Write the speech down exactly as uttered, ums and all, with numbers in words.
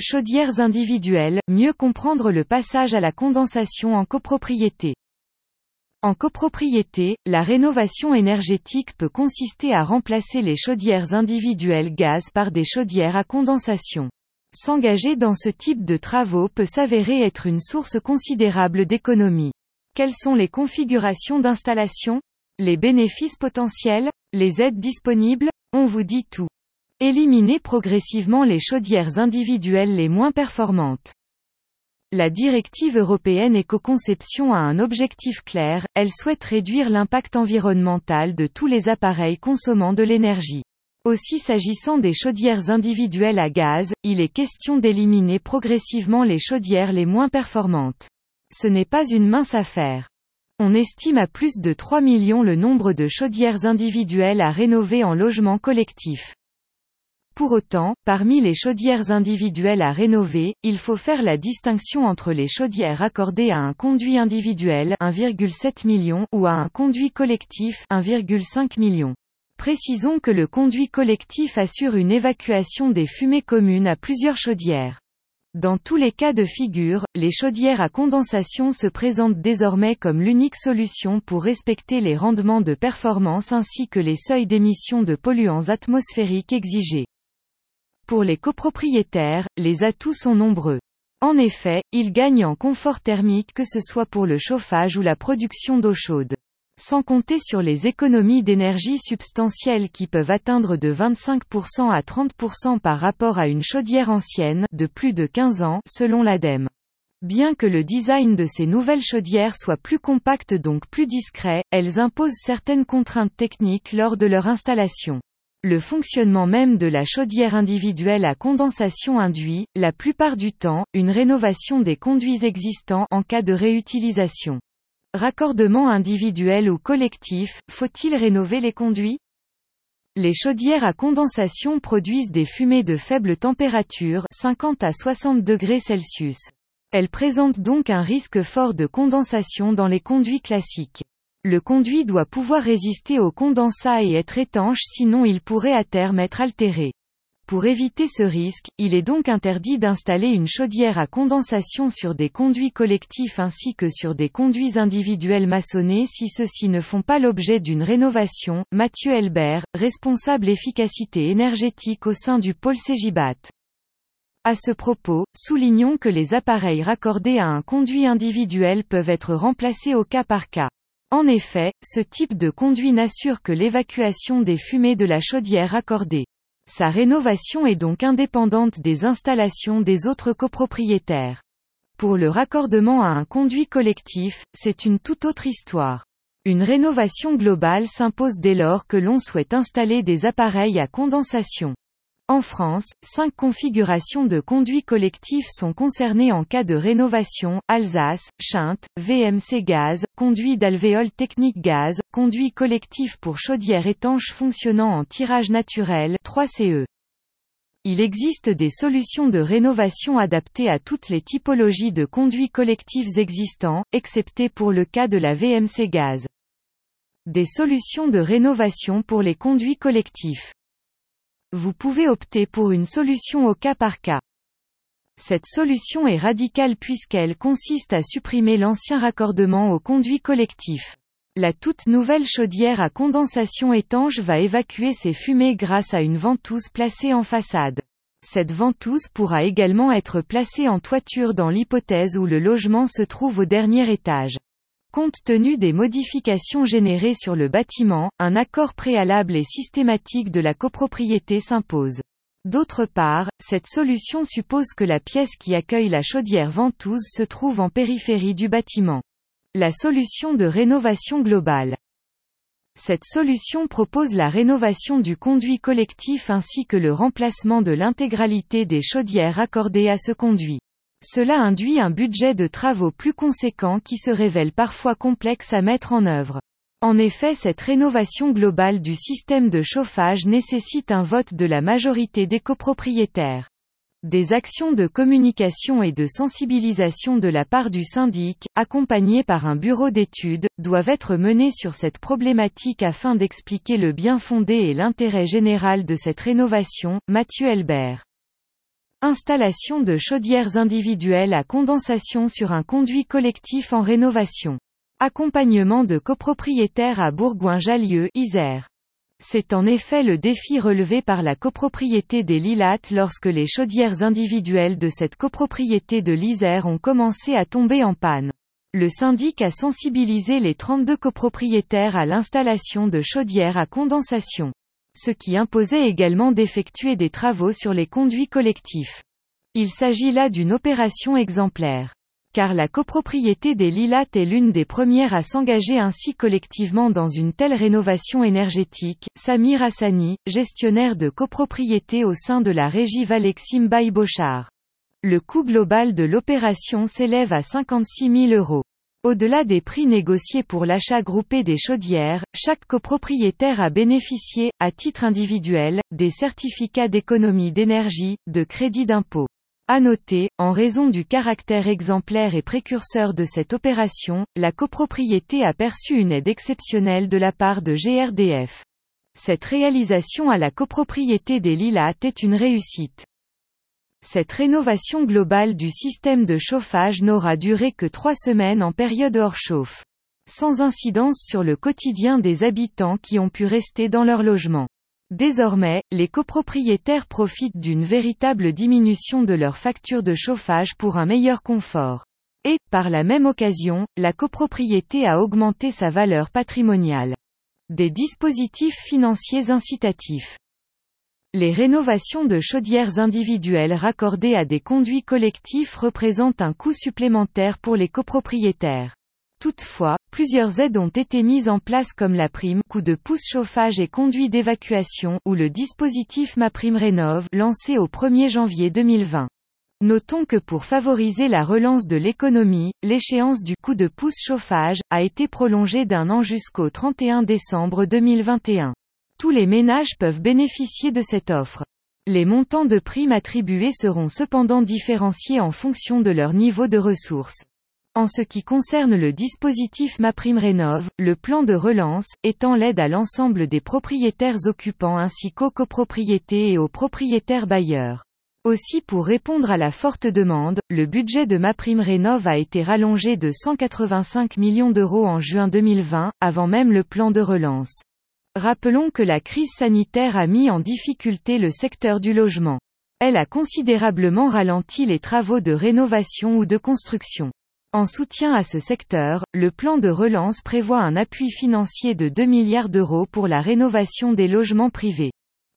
Chaudières individuelles, mieux comprendre le passage à la condensation en copropriété. En copropriété, la rénovation énergétique peut consister à remplacer les chaudières individuelles gaz par des chaudières à condensation. S'engager dans ce type de travaux peut s'avérer être une source considérable d'économie. Quelles sont les configurations d'installation? Les bénéfices potentiels? Les aides disponibles? On vous dit tout. Éliminez progressivement les chaudières individuelles les moins performantes. La directive européenne éco-conception a un objectif clair, elle souhaite réduire l'impact environnemental de tous les appareils consommant de l'énergie. Aussi s'agissant des chaudières individuelles à gaz, il est question d'éliminer progressivement les chaudières les moins performantes. Ce n'est pas une mince affaire. On estime à plus de trois millions le nombre de chaudières individuelles à rénover en logement collectif. Pour autant, parmi les chaudières individuelles à rénover, il faut faire la distinction entre les chaudières accordées à un conduit individuel un virgule sept million ou à un conduit collectif un virgule cinq million. Précisons que le conduit collectif assure une évacuation des fumées communes à plusieurs chaudières. Dans tous les cas de figure, les chaudières à condensation se présentent désormais comme l'unique solution pour respecter les rendements de performance ainsi que les seuils d'émission de polluants atmosphériques exigés. Pour les copropriétaires, les atouts sont nombreux. En effet, ils gagnent en confort thermique que ce soit pour le chauffage ou la production d'eau chaude. Sans compter sur les économies d'énergie substantielles qui peuvent atteindre de vingt-cinq pour cent à trente pour cent par rapport à une chaudière ancienne, de plus de quinze ans, selon l'ADEME. Bien que le design de ces nouvelles chaudières soit plus compact donc plus discret, elles imposent certaines contraintes techniques lors de leur installation. Le fonctionnement même de la chaudière individuelle à condensation induit, la plupart du temps, une rénovation des conduits existants en cas de réutilisation. Raccordement individuel ou collectif, faut-il rénover les conduits? Les chaudières à condensation produisent des fumées de faible température, cinquante à soixante degrés Celsius. Elles présentent donc un risque fort de condensation dans les conduits classiques. Le conduit doit pouvoir résister au condensat et être étanche sinon il pourrait à terme être altéré. Pour éviter ce risque, il est donc interdit d'installer une chaudière à condensation sur des conduits collectifs ainsi que sur des conduits individuels maçonnés si ceux-ci ne font pas l'objet d'une rénovation. Mathieu Helbert, responsable efficacité énergétique au sein du pôle Cegibat. À ce propos, soulignons que les appareils raccordés à un conduit individuel peuvent être remplacés au cas par cas. En effet, ce type de conduit n'assure que l'évacuation des fumées de la chaudière raccordée. Sa rénovation est donc indépendante des installations des autres copropriétaires. Pour le raccordement à un conduit collectif, c'est une toute autre histoire. Une rénovation globale s'impose dès lors que l'on souhaite installer des appareils à condensation. En France, cinq configurations de conduits collectifs sont concernées en cas de rénovation, Alsace, Chainte, V M C gaz, conduit d'alvéole technique gaz, conduit collectif pour chaudière étanche fonctionnant en tirage naturel, trois C E. Il existe des solutions de rénovation adaptées à toutes les typologies de conduits collectifs existants, excepté pour le cas de la V M C gaz. Des solutions de rénovation pour les conduits collectifs. Vous pouvez opter pour une solution au cas par cas. Cette solution est radicale puisqu'elle consiste à supprimer l'ancien raccordement au conduit collectif. La toute nouvelle chaudière à condensation étanche va évacuer ses fumées grâce à une ventouse placée en façade. Cette ventouse pourra également être placée en toiture dans l'hypothèse où le logement se trouve au dernier étage. Compte tenu des modifications générées sur le bâtiment, un accord préalable et systématique de la copropriété s'impose. D'autre part, cette solution suppose que la pièce qui accueille la chaudière ventouse se trouve en périphérie du bâtiment. La solution de rénovation globale. Cette solution propose la rénovation du conduit collectif ainsi que le remplacement de l'intégralité des chaudières raccordées à ce conduit. Cela induit un budget de travaux plus conséquent qui se révèle parfois complexe à mettre en œuvre. En effet, cette rénovation globale du système de chauffage nécessite un vote de la majorité des copropriétaires. Des actions de communication et de sensibilisation de la part du syndic, accompagnées par un bureau d'études, doivent être menées sur cette problématique afin d'expliquer le bien fondé et l'intérêt général de cette rénovation. Mathieu Helbert. Installation de chaudières individuelles à condensation sur un conduit collectif en rénovation. Accompagnement de copropriétaires à Bourgoin-Jallieu, Isère. C'est en effet le défi relevé par la copropriété des Lilates lorsque les chaudières individuelles de cette copropriété de l'Isère ont commencé à tomber en panne. Le syndic a sensibilisé les trente-deux copropriétaires à l'installation de chaudières à condensation, ce qui imposait également d'effectuer des travaux sur les conduits collectifs. Il s'agit là d'une opération exemplaire, car la copropriété des Lilates est l'une des premières à s'engager ainsi collectivement dans une telle rénovation énergétique. Samir Rassani, gestionnaire de copropriété au sein de la régie Valexim Baye-Bochard. Le coût global de l'opération s'élève à cinquante-six mille euros. Au-delà des prix négociés pour l'achat groupé des chaudières, chaque copropriétaire a bénéficié, à titre individuel, des certificats d'économie d'énergie, de crédit d'impôt. À noter, en raison du caractère exemplaire et précurseur de cette opération, la copropriété a perçu une aide exceptionnelle de la part de G R D F. Cette réalisation à la copropriété des Lilates est une réussite. Cette rénovation globale du système de chauffage n'aura duré que trois semaines en période hors chauffe, sans incidence sur le quotidien des habitants qui ont pu rester dans leur logement. Désormais, les copropriétaires profitent d'une véritable diminution de leur facture de chauffage pour un meilleur confort. Et, par la même occasion, la copropriété a augmenté sa valeur patrimoniale. Des dispositifs financiers incitatifs. Les rénovations de chaudières individuelles raccordées à des conduits collectifs représentent un coût supplémentaire pour les copropriétaires. Toutefois, plusieurs aides ont été mises en place comme la prime « coup de pouce chauffage et conduit d'évacuation » ou le dispositif MaPrimeRénov' lancé au premier janvier deux mille vingt. Notons que pour favoriser la relance de l'économie, l'échéance du « coup de pouce chauffage » a été prolongée d'un an jusqu'au trente et un décembre deux mille vingt et un. Tous les ménages peuvent bénéficier de cette offre. Les montants de primes attribués seront cependant différenciés en fonction de leur niveau de ressources. En ce qui concerne le dispositif MaPrimeRénov', le plan de relance, étend l'aide à l'ensemble des propriétaires occupants ainsi qu'aux copropriétés et aux propriétaires bailleurs. Aussi pour répondre à la forte demande, le budget de MaPrimeRénov' a été rallongé de cent quatre-vingt-cinq millions d'euros en juin deux mille vingt, avant même le plan de relance. Rappelons que la crise sanitaire a mis en difficulté le secteur du logement. Elle a considérablement ralenti les travaux de rénovation ou de construction. En soutien à ce secteur, le plan de relance prévoit un appui financier de deux milliards d'euros pour la rénovation des logements privés.